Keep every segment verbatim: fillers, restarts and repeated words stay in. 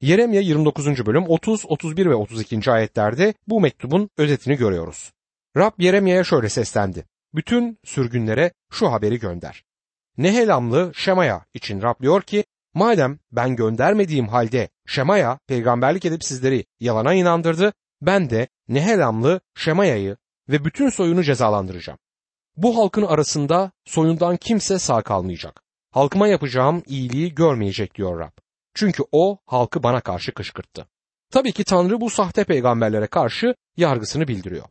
Yeremya yirmi dokuzuncu bölüm otuz, otuz bir ve otuz iki. ayetlerde bu mektubun özetini görüyoruz. Rab Yeremya'ya şöyle seslendi. Bütün sürgünlere şu haberi gönder. Nehelamlı Şemaya için Rab diyor ki, madem ben göndermediğim halde Şemaya peygamberlik edip sizleri yalana inandırdı, ben de Nehelamlı Şemaya'yı ve bütün soyunu cezalandıracağım. Bu halkın arasında soyundan kimse sağ kalmayacak. Halkıma yapacağım iyiliği görmeyecek diyor Rab. Çünkü o halkı bana karşı kışkırttı. Tabii ki Tanrı bu sahte peygamberlere karşı yargısını bildiriyor.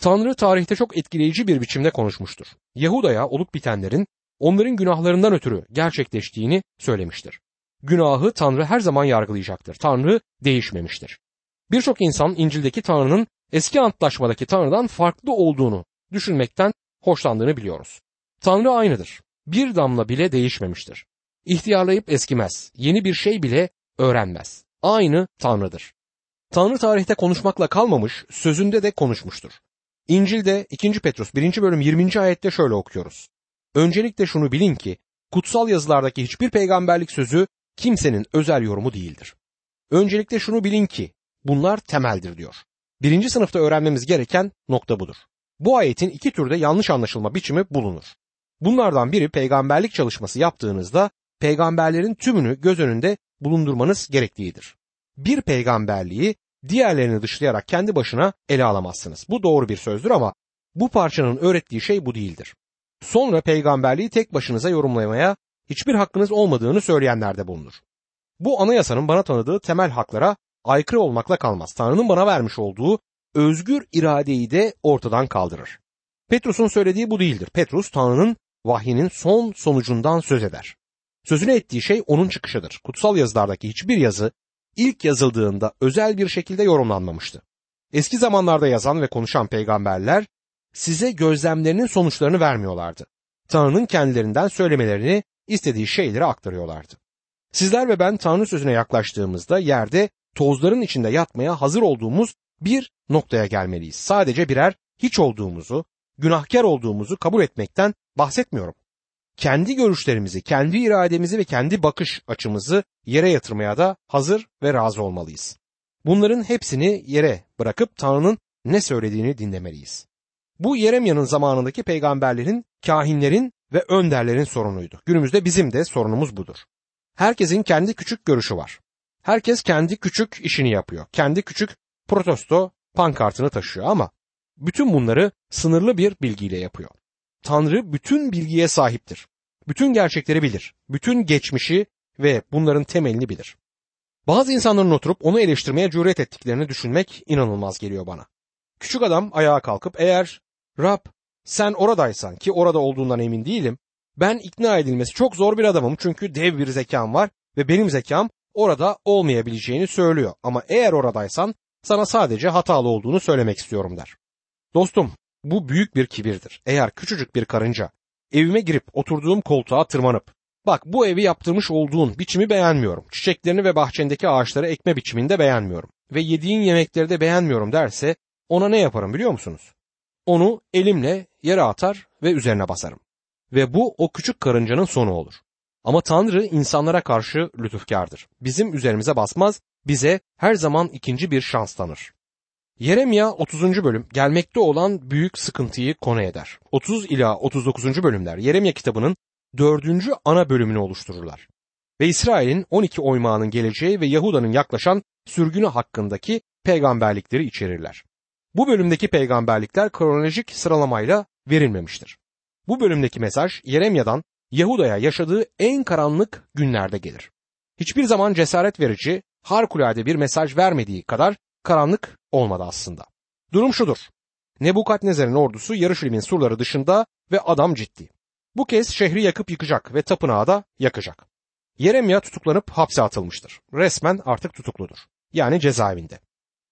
Tanrı tarihte çok etkileyici bir biçimde konuşmuştur. Yehuda'ya olup bitenlerin onların günahlarından ötürü gerçekleştiğini söylemiştir. Günahı Tanrı her zaman yargılayacaktır. Tanrı değişmemiştir. Birçok insan İncil'deki Tanrı'nın eski antlaşmadaki Tanrı'dan farklı olduğunu düşünmekten hoşlandığını biliyoruz. Tanrı aynıdır. Bir damla bile değişmemiştir. İhtiyarlayıp eskimez. Yeni bir şey bile öğrenmez. Aynı Tanrı'dır. Tanrı tarihte konuşmakla kalmamış, sözünde de konuşmuştur. İncil'de ikinci Petrus birinci bölüm yirminci ayette şöyle okuyoruz. Öncelikle şunu bilin ki kutsal yazılardaki hiçbir peygamberlik sözü kimsenin özel yorumu değildir. Öncelikle şunu bilin ki bunlar temeldir diyor. Birinci sınıfta öğrenmemiz gereken nokta budur. Bu ayetin iki türde yanlış anlaşılma biçimi bulunur. Bunlardan biri peygamberlik çalışması yaptığınızda peygamberlerin tümünü göz önünde bulundurmanız gerektiğidir. Bir peygamberliği diğerlerini dışlayarak kendi başına ele alamazsınız. Bu doğru bir sözdür ama bu parçanın öğrettiği şey bu değildir. Sonra peygamberliği tek başınıza yorumlamaya hiçbir hakkınız olmadığını söyleyenler de bulunur. Bu anayasanın bana tanıdığı temel haklara aykırı olmakla kalmaz. Tanrı'nın bana vermiş olduğu özgür iradeyi de ortadan kaldırır. Petrus'un söylediği bu değildir. Petrus Tanrı'nın vahyinin son sonucundan söz eder. Sözünü ettiği şey onun çıkışıdır. Kutsal yazılardaki hiçbir yazı ilk yazıldığında özel bir şekilde yorumlanmamıştı. Eski zamanlarda yazan ve konuşan peygamberler size gözlemlerinin sonuçlarını vermiyorlardı. Tanrı'nın kendilerinden söylemelerini, istediği şeyleri aktarıyorlardı. Sizler ve ben Tanrı sözüne yaklaştığımızda yerde tozların içinde yatmaya hazır olduğumuz bir noktaya gelmeliyiz. Sadece birer hiç olduğumuzu, günahkar olduğumuzu kabul etmekten bahsetmiyorum. Kendi görüşlerimizi, kendi irademizi ve kendi bakış açımızı yere yatırmaya da hazır ve razı olmalıyız. Bunların hepsini yere bırakıp Tanrı'nın ne söylediğini dinlemeliyiz. Bu Yeremya'nın zamanındaki peygamberlerin, kahinlerin ve önderlerin sorunuydu. Günümüzde bizim de sorunumuz budur. Herkesin kendi küçük görüşü var. Herkes kendi küçük işini yapıyor. Kendi küçük protesto pankartını taşıyor ama bütün bunları sınırlı bir bilgiyle yapıyor. Tanrı bütün bilgiye sahiptir. Bütün gerçekleri bilir. Bütün geçmişi ve bunların temelini bilir. Bazı insanların oturup onu eleştirmeye cüret ettiklerini düşünmek inanılmaz geliyor bana. Küçük adam ayağa kalkıp eğer Rab sen oradaysan ki orada olduğundan emin değilim, ben ikna edilmesi çok zor bir adamım çünkü dev bir zekam var ve benim zekam orada olmayabileceğini söylüyor ama eğer oradaysan sana sadece hatalı olduğunu söylemek istiyorum der. Dostum, bu büyük bir kibirdir. Eğer küçücük bir karınca evime girip oturduğum koltuğa tırmanıp bak bu evi yaptırmış olduğun biçimi beğenmiyorum, çiçeklerini ve bahçendeki ağaçları ekme biçiminde beğenmiyorum ve yediğin yemekleri de beğenmiyorum derse ona ne yaparım biliyor musunuz? Onu elimle yere atar ve üzerine basarım. Ve bu o küçük karıncanın sonu olur. Ama Tanrı insanlara karşı lütufkardır. Bizim üzerimize basmaz, bize her zaman ikinci bir şans tanır. Yeremya otuzuncu bölüm gelmekte olan büyük sıkıntıyı konu eder. otuz ila otuz dokuzuncu bölümler Yeremya kitabının dördüncü ana bölümünü oluştururlar. Ve İsrail'in on iki oymağının geleceği ve Yahuda'nın yaklaşan sürgünü hakkındaki peygamberlikleri içerirler. Bu bölümdeki peygamberlikler kronolojik sıralamayla verilmemiştir. Bu bölümdeki mesaj Yeremya'dan Yahuda'ya yaşadığı en karanlık günlerde gelir. Hiçbir zaman cesaret verici, harikulade bir mesaj vermediği kadar karanlık olmadı aslında. Durum şudur. Nebukadnezar'ın ordusu Yeruşalim'in surları dışında ve adam ciddi. Bu kez şehri yakıp yıkacak ve tapınağı da yakacak. Yeremya tutuklanıp hapse atılmıştır. Resmen artık tutukludur. Yani cezaevinde.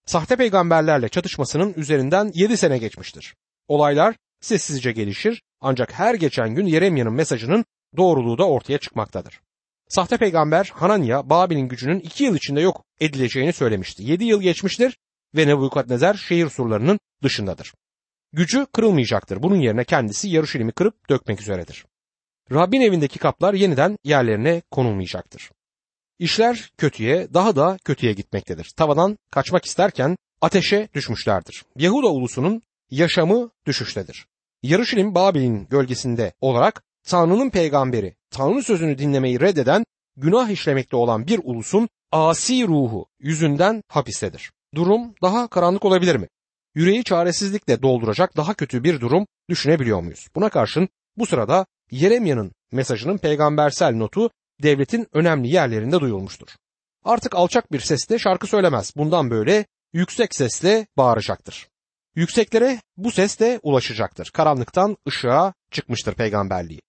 Sahte peygamberlerle çatışmasının üzerinden yedi sene geçmiştir. Olaylar sessizce gelişir ancak her geçen gün Yeremya'nın mesajının doğruluğu da ortaya çıkmaktadır. Sahte peygamber Hananya, Babil'in gücünün iki yıl içinde yok edileceğini söylemişti. Yedi yıl geçmiştir ve Nebukadnezar şehir surlarının dışındadır. Gücü kırılmayacaktır. Bunun yerine kendisi Yeruşalim'i kırıp dökmek üzeredir. Rabbin evindeki kaplar yeniden yerlerine konulmayacaktır. İşler kötüye, daha da kötüye gitmektedir. Tavadan kaçmak isterken ateşe düşmüşlerdir. Yehuda ulusunun yaşamı düşüştedir. Yeruşalim, Babil'in gölgesinde olarak Tanrı'nın peygamberi, Tanrı sözünü dinlemeyi reddeden, günah işlemekte olan bir ulusun asi ruhu yüzünden hapistedir. Durum daha karanlık olabilir mi? Yüreği çaresizlikle dolduracak daha kötü bir durum düşünebiliyor muyuz? Buna karşın bu sırada Yeremya'nın mesajının peygambersel notu devletin önemli yerlerinde duyulmuştur. Artık alçak bir sesle şarkı söylemez. Bundan böyle yüksek sesle bağıracaktır. Yükseklere bu ses de ulaşacaktır. Karanlıktan ışığa çıkmıştır peygamberliği.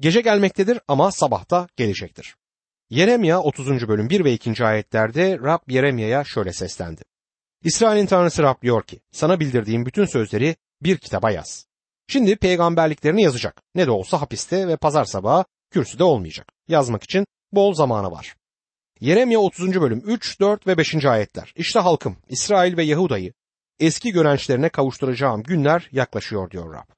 Gece gelmektedir ama sabah da gelecektir. Yeremya otuzuncu bölüm bir ve ikinci ayetlerde Rab Yeremya'ya şöyle seslendi. İsrail'in Tanrısı Rab diyor ki, sana bildirdiğim bütün sözleri bir kitaba yaz. Şimdi peygamberliklerini yazacak. Ne de olsa hapiste ve pazar sabahı kürsüde olmayacak. Yazmak için bol zamanı var. Yeremya otuzuncu bölüm üç, dört ve beşinci ayetler. İşte halkım İsrail ve Yahuda'yı eski görençlerine kavuşturacağım günler yaklaşıyor diyor Rab.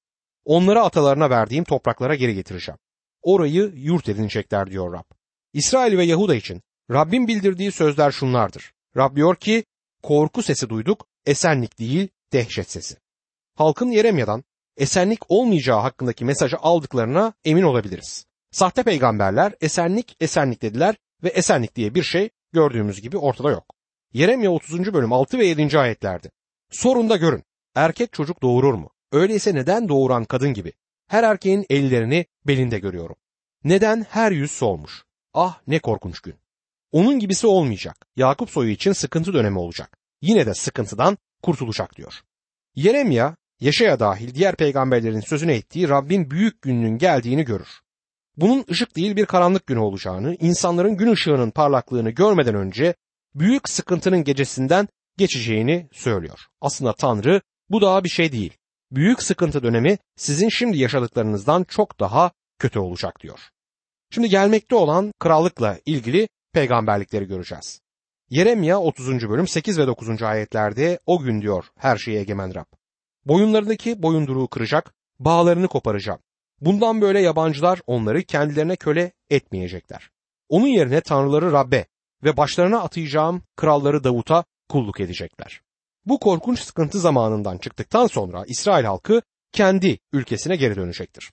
Onları atalarına verdiğim topraklara geri getireceğim. Orayı yurt edinecekler diyor Rab. İsrail ve Yahuda için Rabbin bildirdiği sözler şunlardır. Rab diyor ki, korku sesi duyduk, esenlik değil, dehşet sesi. Halkın Yeremya'dan esenlik olmayacağı hakkındaki mesajı aldıklarına emin olabiliriz. Sahte peygamberler esenlik, esenlik dediler ve esenlik diye bir şey gördüğümüz gibi ortada yok. Yeremya otuzuncu bölüm altı ve yedinci ayetlerdi. Sorun da görün, erkek çocuk doğurur mu? Öyleyse neden doğuran kadın gibi? Her erkeğin ellerini belinde görüyorum. Neden her yüz solmuş? Ah ne korkunç gün. Onun gibisi olmayacak. Yakup soyu için sıkıntı dönemi olacak. Yine de sıkıntıdan kurtulacak diyor. Yeremya, Yeşaya dahil diğer peygamberlerin sözüne ettiği Rabbin büyük gününün geldiğini görür. Bunun ışık değil bir karanlık günü olacağını, insanların gün ışığının parlaklığını görmeden önce büyük sıkıntının gecesinden geçeceğini söylüyor. Aslında Tanrı bu daha bir şey değil. Büyük sıkıntı dönemi sizin şimdi yaşadıklarınızdan çok daha kötü olacak diyor. Şimdi gelmekte olan krallıkla ilgili peygamberlikleri göreceğiz. Yeremya otuzuncu bölüm sekiz ve dokuzuncu ayetlerde o gün diyor her şeye egemen Rab. Boyunlarındaki boyunduruğu kıracak, bağlarını koparacağım. Bundan böyle yabancılar onları kendilerine köle etmeyecekler. Onun yerine tanrıları Rab'be ve başlarına atayacağım kralları Davut'a kulluk edecekler. Bu korkunç sıkıntı zamanından çıktıktan sonra İsrail halkı kendi ülkesine geri dönecektir.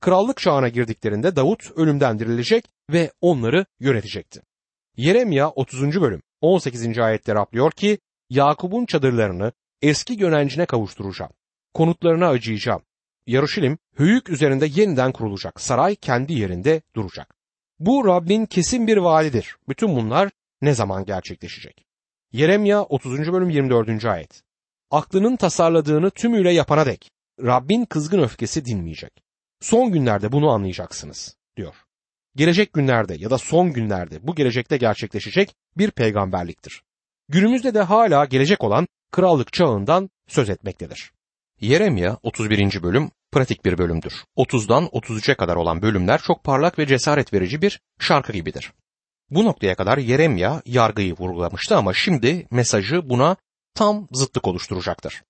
Krallık çağına girdiklerinde Davut ölümden dirilecek ve onları yönetecekti. Yeremya otuzuncu bölüm on sekizinci ayette Rab diyor ki, Yakup'un çadırlarını eski gönencine kavuşturacağım. Konutlarına acıyacağım. Yeruşalim höyük üzerinde yeniden kurulacak. Saray kendi yerinde duracak. Bu Rabbin kesin bir vaadidir. Bütün bunlar ne zaman gerçekleşecek? Yeremya otuzuncu bölüm yirmi dördüncü ayet. Aklının tasarladığını tümüyle yapana dek Rabbin kızgın öfkesi dinmeyecek. Son günlerde bunu anlayacaksınız diyor. Gelecek günlerde ya da son günlerde bu gelecekte gerçekleşecek bir peygamberliktir. Günümüzde de hala gelecek olan krallık çağından söz etmektedir. Yeremya otuz birinci bölüm pratik bir bölümdür. otuzdan otuz üçe kadar olan bölümler çok parlak ve cesaret verici bir şarkı gibidir. Bu noktaya kadar Yeremya yargıyı vurgulamıştı ama şimdi mesajı buna tam zıtlık oluşturacaktır.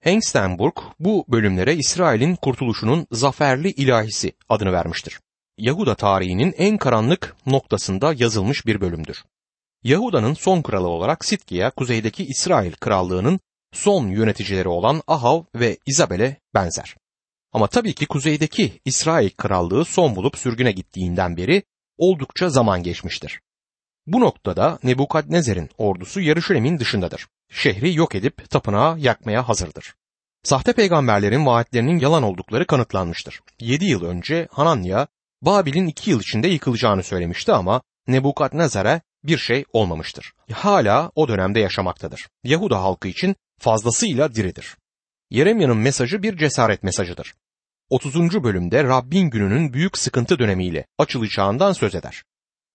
Hengstenburg bu bölümlere İsrail'in kurtuluşunun zaferli ilahisi adını vermiştir. Yahuda tarihinin en karanlık noktasında yazılmış bir bölümdür. Yahuda'nın son kralı olarak Sitki'ye kuzeydeki İsrail krallığının son yöneticileri olan Ahav ve İzabel'e benzer. Ama tabii ki kuzeydeki İsrail krallığı son bulup sürgüne gittiğinden beri oldukça zaman geçmiştir. Bu noktada Nebukadnezar'ın ordusu Yeruşalim'in dışındadır. Şehri yok edip tapınağı yakmaya hazırdır. Sahte peygamberlerin vaatlerinin yalan oldukları kanıtlanmıştır. yedi yıl önce Hananya, Babil'in iki yıl içinde yıkılacağını söylemişti ama Nebukadnezar'a bir şey olmamıştır. Hala o dönemde yaşamaktadır. Yahuda halkı için fazlasıyla diridir. Yeremya'nın mesajı bir cesaret mesajıdır. otuzuncu bölümde Rabbin gününün büyük sıkıntı dönemiyle açılacağından söz eder.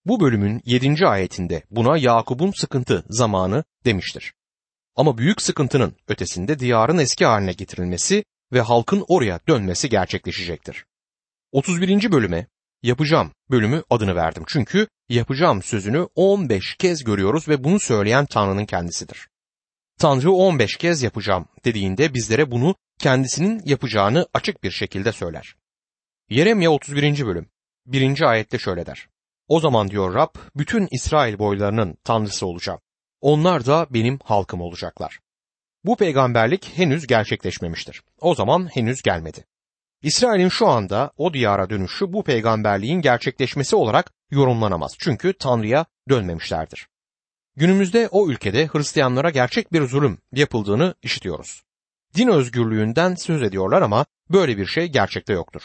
Bu bölümün yedinci ayetinde buna Yakup'un sıkıntı zamanı demiştir. Ama büyük sıkıntının ötesinde diyarın eski haline getirilmesi ve halkın oraya dönmesi gerçekleşecektir. otuz birinci bölüme yapacağım bölümü adını verdim. Çünkü yapacağım sözünü on beş kez görüyoruz ve bunu söyleyen Tanrı'nın kendisidir. Tanrı on beş kez yapacağım dediğinde bizlere bunu kendisinin yapacağını açık bir şekilde söyler. Yeremya otuz birinci bölüm birinci ayette şöyle der. O zaman diyor Rab, bütün İsrail boylarının Tanrısı olacağım. Onlar da benim halkım olacaklar. Bu peygamberlik henüz gerçekleşmemiştir. O zaman henüz gelmedi. İsrail'in şu anda o diyara dönüşü bu peygamberliğin gerçekleşmesi olarak yorumlanamaz. Çünkü Tanrı'ya dönmemişlerdir. Günümüzde o ülkede Hristiyanlara gerçek bir zulüm yapıldığını işitiyoruz. Din özgürlüğünden söz ediyorlar ama böyle bir şey gerçekte yoktur.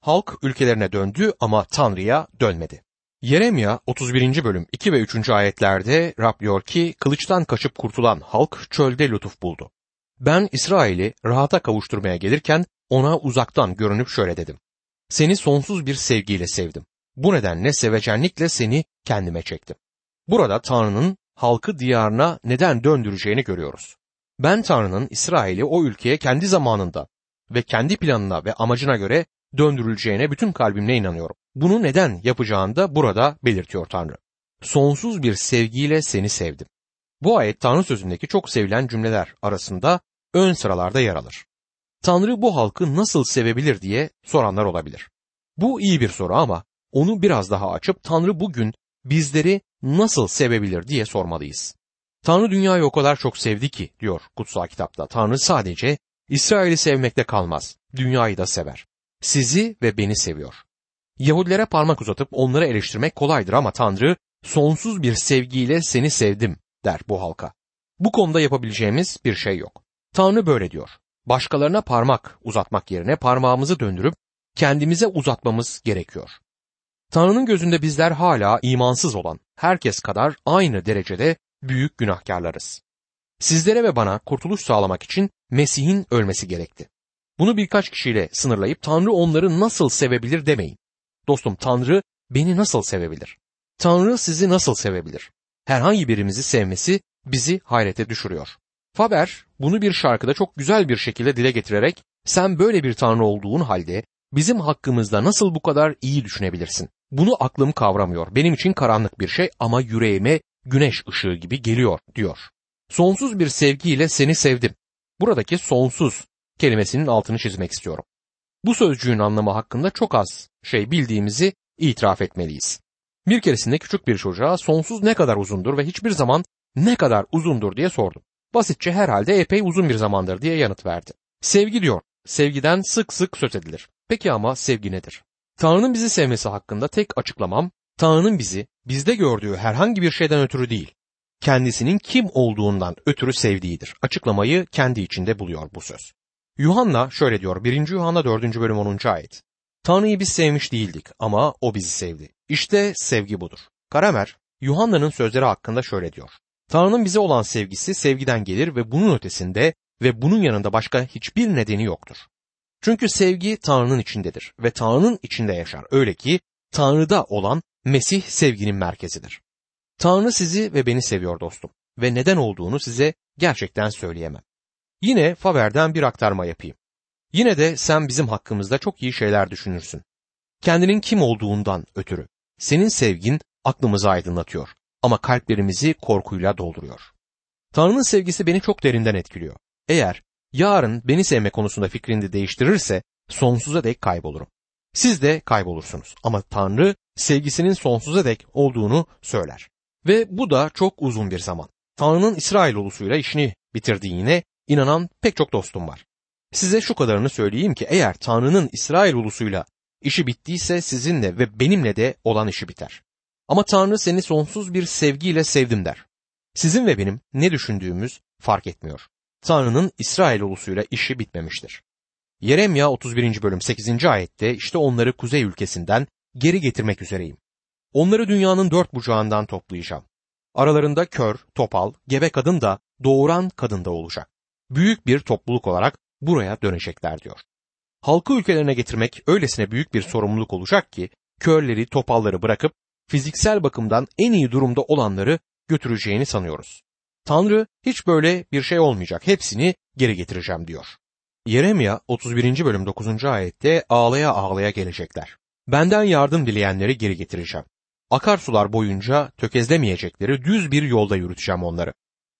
Halk ülkelerine döndü ama Tanrı'ya dönmedi. Yeremya otuz birinci bölüm iki ve üç. ayetlerde Rab diyor ki, kılıçtan kaçıp kurtulan halk çölde lütuf buldu. Ben İsrail'i rahata kavuşturmaya gelirken ona uzaktan görünüp şöyle dedim. Seni sonsuz bir sevgiyle sevdim. Bu nedenle sevecenlikle seni kendime çektim. Burada Tanrı'nın halkı diyarına neden döndüreceğini görüyoruz. Ben Tanrı'nın İsrail'i o ülkeye kendi zamanında ve kendi planına ve amacına göre döndürüleceğine bütün kalbimle inanıyorum. Bunu neden yapacağını da burada belirtiyor Tanrı. Sonsuz bir sevgiyle seni sevdim. Bu ayet Tanrı sözündeki çok sevilen cümleler arasında ön sıralarda yer alır. Tanrı bu halkı nasıl sevebilir diye soranlar olabilir. Bu iyi bir soru ama onu biraz daha açıp Tanrı bugün bizleri nasıl sevebilir diye sormalıyız. Tanrı dünyayı o kadar çok sevdi ki diyor kutsal kitapta. Tanrı sadece İsrail'i sevmekle kalmaz, dünyayı da sever. Sizi ve beni seviyor. Yahudilere parmak uzatıp onları eleştirmek kolaydır ama Tanrı sonsuz bir sevgiyle seni sevdim der bu halka. Bu konuda yapabileceğimiz bir şey yok. Tanrı böyle diyor. Başkalarına parmak uzatmak yerine parmağımızı döndürüp kendimize uzatmamız gerekiyor. Tanrı'nın gözünde bizler hala imansız olan herkes kadar aynı derecede büyük günahkarlarız. Sizlere ve bana kurtuluş sağlamak için Mesih'in ölmesi gerekti. Bunu birkaç kişiyle sınırlayıp Tanrı onları nasıl sevebilir demeyin. Dostum, Tanrı beni nasıl sevebilir? Tanrı sizi nasıl sevebilir? Herhangi birimizi sevmesi bizi hayrete düşürüyor. Faber bunu bir şarkıda çok güzel bir şekilde dile getirerek, sen böyle bir Tanrı olduğun halde bizim hakkımızda nasıl bu kadar iyi düşünebilirsin? Bunu aklım kavramıyor. Benim için karanlık bir şey ama yüreğime güneş ışığı gibi geliyor diyor. Sonsuz bir sevgiyle seni sevdim. Buradaki sonsuz kelimesinin altını çizmek istiyorum. Bu sözcüğün anlamı hakkında çok az şey bildiğimizi itiraf etmeliyiz. Bir keresinde küçük bir çocuğa sonsuz ne kadar uzundur ve hiçbir zaman ne kadar uzundur diye sordum. Basitçe herhalde epey uzun bir zamandır diye yanıt verdi. Sevgi diyor. Sevgiden sık sık söz edilir. Peki ama sevgi nedir? Tanrı'nın bizi sevmesi hakkında tek açıklamam, Tanrı'nın bizi bizde gördüğü herhangi bir şeyden ötürü değil, kendisinin kim olduğundan ötürü sevdiğidir. Açıklamayı kendi içinde buluyor bu söz. Yuhanna şöyle diyor, birinci. Yuhanna dördüncü bölüm onuncu ayet. Tanrı'yı biz sevmiş değildik ama O bizi sevdi. İşte sevgi budur. Karamer, Yuhanna'nın sözleri hakkında şöyle diyor. Tanrı'nın bize olan sevgisi sevgiden gelir ve bunun ötesinde ve bunun yanında başka hiçbir nedeni yoktur. Çünkü sevgi Tanrı'nın içindedir ve Tanrı'nın içinde yaşar. Öyle ki Tanrı'da olan Mesih sevginin merkezidir. Tanrı sizi ve beni seviyor dostum ve neden olduğunu size gerçekten söyleyemem. Yine Faber'den bir aktarma yapayım. Yine de sen bizim hakkımızda çok iyi şeyler düşünürsün. Kendinin kim olduğundan ötürü. Senin sevgin aklımızı aydınlatıyor ama kalplerimizi korkuyla dolduruyor. Tanrı'nın sevgisi beni çok derinden etkiliyor. Eğer yarın beni sevme konusunda fikrini değiştirirse sonsuza dek kaybolurum. Siz de kaybolursunuz ama Tanrı sevgisinin sonsuza dek olduğunu söyler. Ve bu da çok uzun bir zaman. Tanrı'nın İsrail ulusuyla işini bitirdiğine İnanan pek çok dostum var. Size şu kadarını söyleyeyim ki eğer Tanrı'nın İsrail ulusuyla işi bittiyse sizinle ve benimle de olan işi biter. Ama Tanrı seni sonsuz bir sevgiyle sevdim der. Sizin ve benim ne düşündüğümüz fark etmiyor. Tanrı'nın İsrail ulusuyla işi bitmemiştir. Yeremya otuz birinci bölüm sekizinci ayette işte onları kuzey ülkesinden geri getirmek üzereyim. Onları dünyanın dört bucağından toplayacağım. Aralarında kör, topal, gebe kadın da doğuran kadın da olacak. Büyük bir topluluk olarak buraya dönecekler diyor. Halkı ülkelerine getirmek öylesine büyük bir sorumluluk olacak ki körleri, topalları bırakıp fiziksel bakımdan en iyi durumda olanları götüreceğini sanıyoruz. Tanrı hiç böyle bir şey olmayacak, hepsini geri getireceğim diyor. Yeremya otuz birinci bölüm dokuzuncu ayette ağlaya ağlaya gelecekler. Benden yardım dileyenleri geri getireceğim. Akarsular boyunca tökezlemeyecekleri düz bir yolda yürüteceğim onları.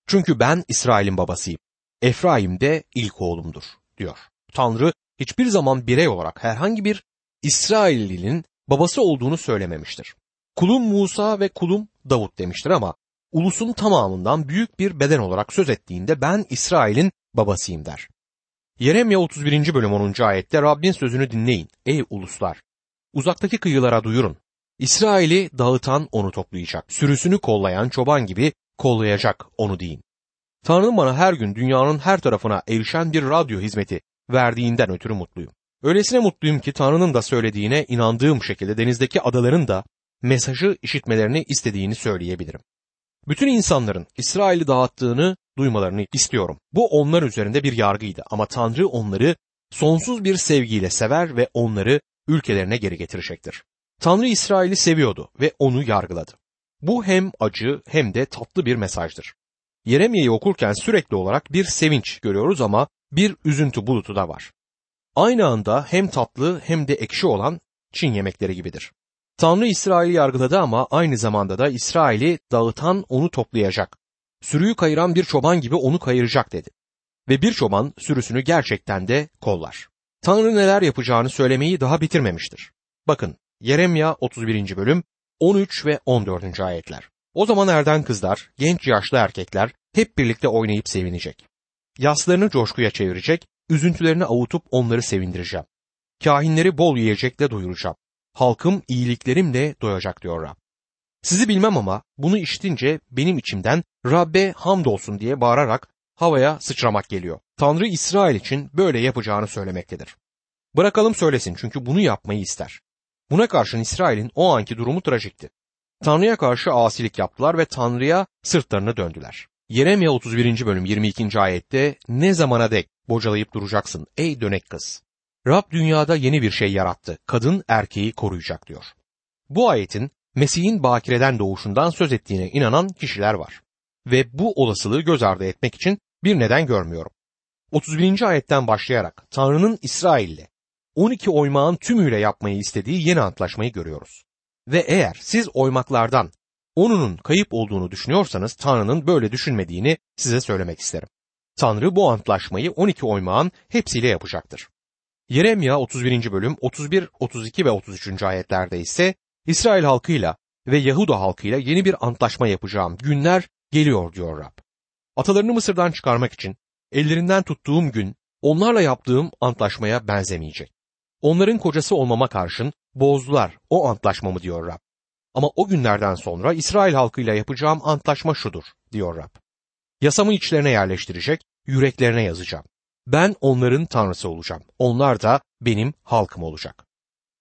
Çünkü ben İsrail'in babasıyım. Efraim de ilk oğlumdur diyor. Tanrı hiçbir zaman birey olarak herhangi bir İsraillinin babası olduğunu söylememiştir. kulum Musa ve kulum Davut demiştir ama ulusun tamamından büyük bir beden olarak söz ettiğinde ben İsrail'in babasıyım der. Yeremya otuz birinci bölüm onuncu ayette Rabbin sözünü dinleyin ey uluslar. Uzaktaki kıyılara duyurun. İsrail'i dağıtan onu toplayacak. Sürüsünü kollayan çoban gibi kollayacak onu deyin. Tanrım bana her gün dünyanın her tarafına erişen bir radyo hizmeti verdiğinden ötürü mutluyum. Öylesine mutluyum ki Tanrı'nın da söylediğine inandığım şekilde denizdeki adaların da mesajı işitmelerini istediğini söyleyebilirim. Bütün insanların İsrail'i dağıttığını duymalarını istiyorum. Bu onlar üzerinde bir yargıydı ama Tanrı onları sonsuz bir sevgiyle sever ve onları ülkelerine geri getirecektir. Tanrı İsrail'i seviyordu ve onu yargıladı. Bu hem acı hem de tatlı bir mesajdır. Yeremya'yı okurken sürekli olarak bir sevinç görüyoruz ama bir üzüntü bulutu da var. Aynı anda hem tatlı hem de ekşi olan Çin yemekleri gibidir. Tanrı İsrail'i yargıladı ama aynı zamanda da İsrail'i dağıtan onu toplayacak. Sürüyü kayıran bir çoban gibi onu kayıracak dedi. Ve bir çoban sürüsünü gerçekten de kollar. Tanrı neler yapacağını söylemeyi daha bitirmemiştir. Bakın Yeremya otuz birinci bölüm on üç ve on dördüncü ayetler. O zaman erden kızlar, genç yaşlı erkekler hep birlikte oynayıp sevinecek. Yaslarını coşkuya çevirecek, üzüntülerini avutup onları sevindireceğim. Kahinleri bol yiyecekle doyuracağım. Halkım iyiliklerimle doyacak diyor Rab. Sizi bilmem ama bunu işitince benim içimden Rabbe hamdolsun diye bağırarak havaya sıçramak geliyor. Tanrı İsrail için böyle yapacağını söylemektedir. Bırakalım söylesin çünkü bunu yapmayı ister. Buna karşın İsrail'in o anki durumu trajikti. Tanrı'ya karşı asilik yaptılar ve Tanrı'ya sırtlarını döndüler. Yeremya otuz birinci bölüm yirmi ikinci ayette ne zamana dek bocalayıp duracaksın ey dönek kız? Rab dünyada yeni bir şey yarattı. Kadın erkeği koruyacak diyor. Bu ayetin Mesih'in bakireden doğuşundan söz ettiğine inanan kişiler var. Ve bu olasılığı göz ardı etmek için bir neden görmüyorum. otuz birinci ayetten başlayarak Tanrı'nın İsrail'le on iki oymağın tümüyle yapmayı istediği yeni antlaşmayı görüyoruz. Ve eğer siz oymaklardan onunun kayıp olduğunu düşünüyorsanız Tanrı'nın böyle düşünmediğini size söylemek isterim. Tanrı bu antlaşmayı on iki oymağın hepsiyle yapacaktır. Yeremya otuz birinci bölüm otuz bir, otuz iki ve otuz üçüncü ayetlerde ise İsrail halkıyla ve Yahuda halkıyla yeni bir antlaşma yapacağım günler geliyor diyor Rab. Atalarını Mısır'dan çıkarmak için ellerinden tuttuğum gün onlarla yaptığım antlaşmaya benzemeyecek. Onların kocası olmama karşın bozdular o antlaşmamı diyor Rab. Ama o günlerden sonra İsrail halkıyla yapacağım antlaşma şudur diyor Rab. Yasamı içlerine yerleştirecek, yüreklerine yazacağım. Ben onların tanrısı olacağım. Onlar da benim halkım olacak.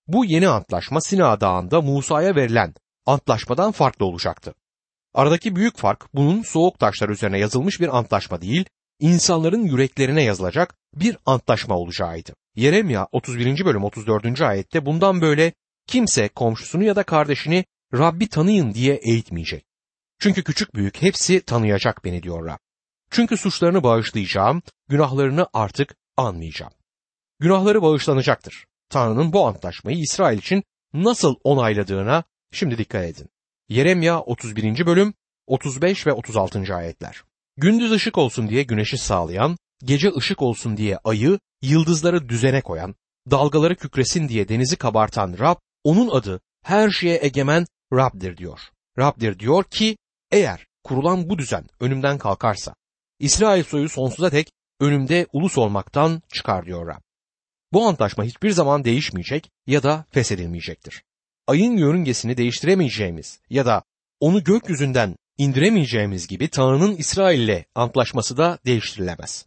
Bu yeni antlaşma Sina Dağı'nda Musa'ya verilen antlaşmadan farklı olacaktı. Aradaki büyük fark bunun soğuk taşlar üzerine yazılmış bir antlaşma değil, insanların yüreklerine yazılacak bir antlaşma olacağıydı. Yeremya otuz birinci bölüm otuz dördüncü ayette bundan böyle kimse komşusunu ya da kardeşini Rabbi tanıyın diye eğitmeyecek. Çünkü küçük büyük hepsi tanıyacak beni diyor Rab. Çünkü suçlarını bağışlayacağım, günahlarını artık anmayacağım. Günahları bağışlanacaktır. Tanrı'nın bu antlaşmayı İsrail için nasıl onayladığına şimdi dikkat edin. Yeremya otuz birinci bölüm otuz beş ve otuz altıncı ayetler. Gündüz ışık olsun diye güneşi sağlayan, gece ışık olsun diye ayı, yıldızları düzene koyan, dalgaları kükresin diye denizi kabartan Rab, onun adı her şeye egemen Rab'dir diyor. Rab'dir diyor ki eğer kurulan bu düzen önümden kalkarsa, İsrail soyu sonsuza dek önümde ulus olmaktan çıkar diyor Rab. Bu antlaşma hiçbir zaman değişmeyecek ya da feshedilmeyecektir. Ayın yörüngesini değiştiremeyeceğimiz ya da onu gökyüzünden indiremeyeceğimiz gibi Tanrı'nın İsrail'le antlaşması da değiştirilemez.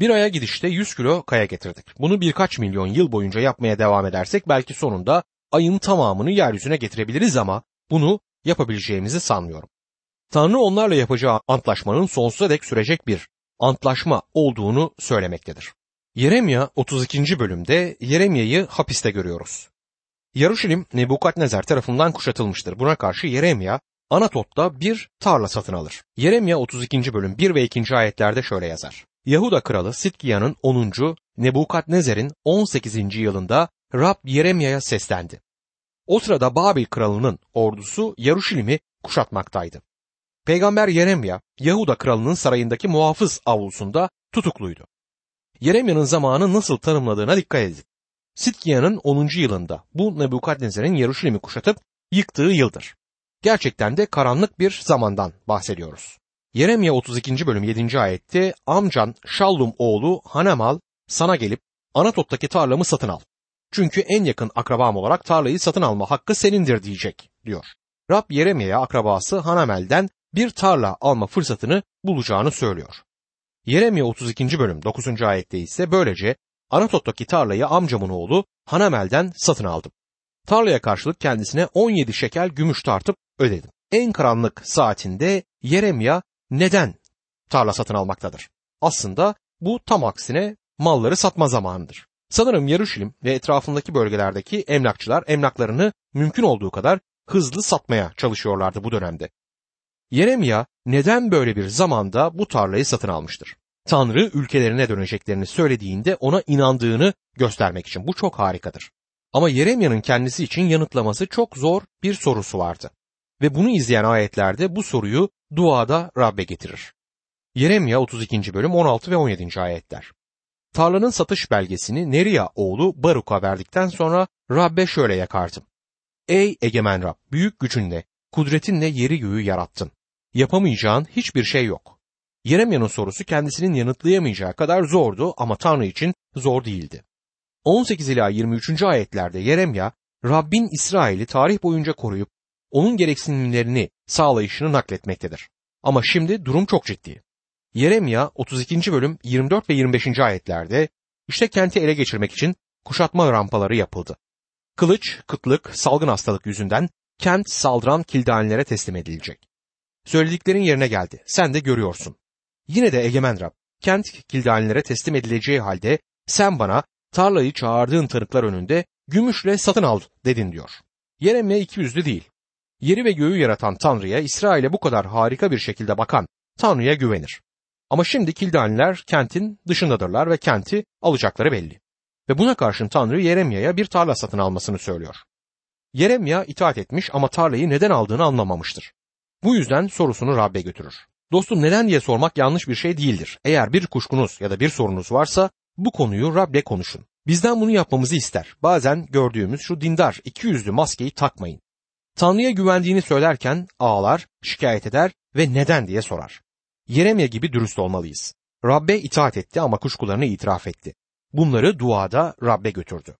Bir aya gidişte yüz kilo kaya getirdik. Bunu birkaç milyon yıl boyunca yapmaya devam edersek belki sonunda ayın tamamını yeryüzüne getirebiliriz ama bunu yapabileceğimizi sanmıyorum. Tanrı onlarla yapacağı antlaşmanın sonsuza dek sürecek bir antlaşma olduğunu söylemektedir. Yeremya otuz ikinci bölümde Yeremya'yı hapiste görüyoruz. Yeruşalim Nebukadnezar tarafından kuşatılmıştır. Buna karşı Yeremya Anatot'ta bir tarla satın alır. Yeremya otuz ikinci bölüm bir ve ikinci ayetlerde şöyle yazar. Yahuda kralı Sitkiya'nın onuncu. Nebukadnezar'ın on sekizinci yılında Rab Yeremya'ya seslendi. O sırada Babil kralının ordusu Yeruşalim'i kuşatmaktaydı. Peygamber Yeremya, Yahuda kralının sarayındaki muhafız avlusunda tutukluydu. Yeremya'nın zamanı nasıl tanımladığına dikkat edin. Sitkiya'nın onuncu yılında bu Nebukadnezar'ın Yeruşalim'i kuşatıp yıktığı yıldır. Gerçekten de karanlık bir zamandan bahsediyoruz. Yeremya otuz ikinci bölüm yedinci ayette amcan Şallum oğlu Hanamel sana gelip Anatot'taki tarlamı satın al. Çünkü en yakın akrabam olarak tarlayı satın alma hakkı senindir diyecek diyor. Rab Yeremya'ya akrabası Hanamel'den bir tarla alma fırsatını bulacağını söylüyor. Yeremya otuz ikinci bölüm dokuzuncu ayette ise böylece Anatot'taki tarlayı amcamın oğlu Hanamel'den satın aldım. Tarlaya karşılık kendisine on yedi şekel gümüş tartıp ödedim. En karanlık saatinde Yeremya neden tarla satın almaktadır? Aslında bu tam aksine malları satma zamanıdır. Sanırım Yeruşalim ve etrafındaki bölgelerdeki emlakçılar emlaklarını mümkün olduğu kadar hızlı satmaya çalışıyorlardı bu dönemde. Yeremya neden böyle bir zamanda bu tarlayı satın almıştır? Tanrı ülkelerine döneceklerini söylediğinde ona inandığını göstermek için. Bu çok harikadır. Ama Yeremya'nın kendisi için yanıtlaması çok zor bir sorusu vardı. Ve bunu izleyen ayetlerde bu soruyu duada Rab'be getirir. Yeremya otuz ikinci bölüm on altı ve on yedinci ayetler. Tarlanın satış belgesini Neriya oğlu Baruk'a verdikten sonra Rab'be şöyle yakardım. Ey egemen Rab, büyük gücünle, kudretinle yeri göğü yarattın. Yapamayacağın hiçbir şey yok. Yeremya'nın sorusu kendisinin yanıtlayamayacağı kadar zordu ama Tanrı için zor değildi. on sekiz ila yirmi üçüncü ayetlerde Yeremya, Rabbin İsrail'i tarih boyunca koruyup onun gereksinimlerini sağlayışını nakletmektedir. Ama şimdi durum çok ciddi. Yeremya otuz ikinci bölüm yirmi dört ve yirmi beşinci ayetlerde işte kenti ele geçirmek için kuşatma rampaları yapıldı. Kılıç, kıtlık, salgın hastalık yüzünden kent saldıran Kildanilere teslim edilecek. Söylediklerin yerine geldi. Sen de görüyorsun. Yine de egemen Rab, kent Kildanilere teslim edileceği halde sen bana tarlayı çağırdığın tanıklar önünde gümüşle satın al dedin diyor. Yeremya iki yüzlü değil. Yeri ve göğü yaratan Tanrı'ya, İsrail'e bu kadar harika bir şekilde bakan Tanrı'ya güvenir. Ama şimdi Kildaniler kentin dışındadırlar ve kenti alacakları belli. Ve buna karşın Tanrı Yeremya'ya bir tarla satın almasını söylüyor. Yeremya itaat etmiş ama tarlayı neden aldığını anlamamıştır. Bu yüzden sorusunu Rab'be götürür. Dostum, neden diye sormak yanlış bir şey değildir. Eğer bir kuşkunuz ya da bir sorunuz varsa bu konuyu Rab'le konuşun. Bizden bunu yapmamızı ister. Bazen gördüğümüz şu dindar iki yüzlü maskeyi takmayın. Tanrı'ya güvendiğini söylerken ağlar, şikayet eder ve neden diye sorar. Yeremya gibi dürüst olmalıyız. Rab'be itaat etti ama kuşkularını itiraf etti. Bunları duada Rab'be götürdü.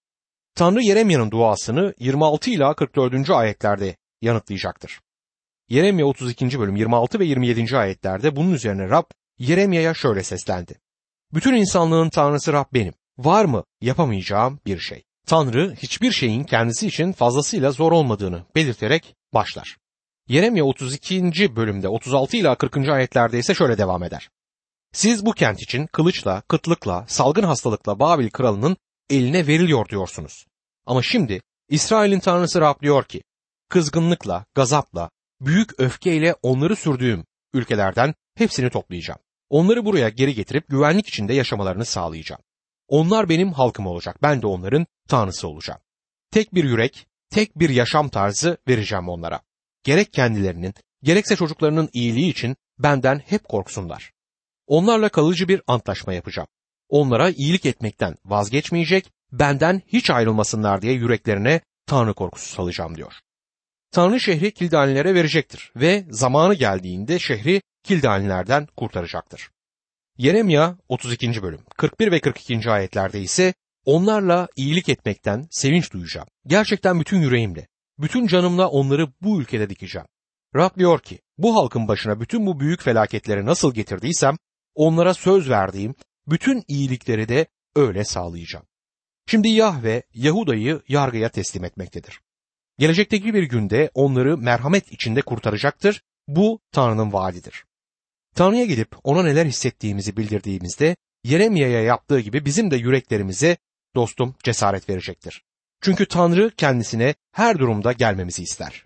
Tanrı Yeremya'nın duasını yirmi altı ila kırk dördüncü ayetlerde yanıtlayacaktır. Yeremya otuz ikinci bölüm yirmi altı ve yirmi yedinci ayetlerde bunun üzerine Rab Yeremya'ya şöyle seslendi. Bütün insanlığın Tanrısı Rab benim. Var mı yapamayacağım bir şey? Tanrı hiçbir şeyin kendisi için fazlasıyla zor olmadığını belirterek başlar. Yeremya otuz ikinci bölümde otuz altı ila kırkıncı ayetlerde ise şöyle devam eder. Siz bu kent için kılıçla, kıtlıkla, salgın hastalıkla Babil kralının eline veriliyor diyorsunuz. Ama şimdi İsrail'in Tanrısı Rab diyor ki, kızgınlıkla, gazapla, büyük öfkeyle onları sürdüğüm ülkelerden hepsini toplayacağım. Onları buraya geri getirip güvenlik içinde yaşamalarını sağlayacağım. Onlar benim halkım olacak, ben de onların Tanrısı olacağım. Tek bir yürek, tek bir yaşam tarzı vereceğim onlara. Gerek kendilerinin, gerekse çocuklarının iyiliği için benden hep korksunlar. Onlarla kalıcı bir antlaşma yapacağım. Onlara iyilik etmekten vazgeçmeyecek, benden hiç ayrılmasınlar diye yüreklerine Tanrı korkusu salacağım diyor. Tanrı şehri Kildanilere verecektir ve zamanı geldiğinde şehri Kildanilerden kurtaracaktır. Yeremya otuz ikinci bölüm kırk bir ve kırk ikinci ayetlerde ise onlarla iyilik etmekten sevinç duyacağım. Gerçekten bütün yüreğimle, bütün canımla onları bu ülkede dikeceğim. Rab diyor ki, bu halkın başına bütün bu büyük felaketleri nasıl getirdiysem onlara söz verdiğim bütün iyilikleri de öyle sağlayacağım. Şimdi Yahve Yahuda'yı yargıya teslim etmektedir. Gelecekteki bir günde onları merhamet içinde kurtaracaktır. Bu Tanrı'nın vaadidir. Tanrı'ya gidip ona neler hissettiğimizi bildirdiğimizde Yeremya'ya yaptığı gibi bizim de yüreklerimize dostum cesaret verecektir. Çünkü Tanrı kendisine her durumda gelmemizi ister.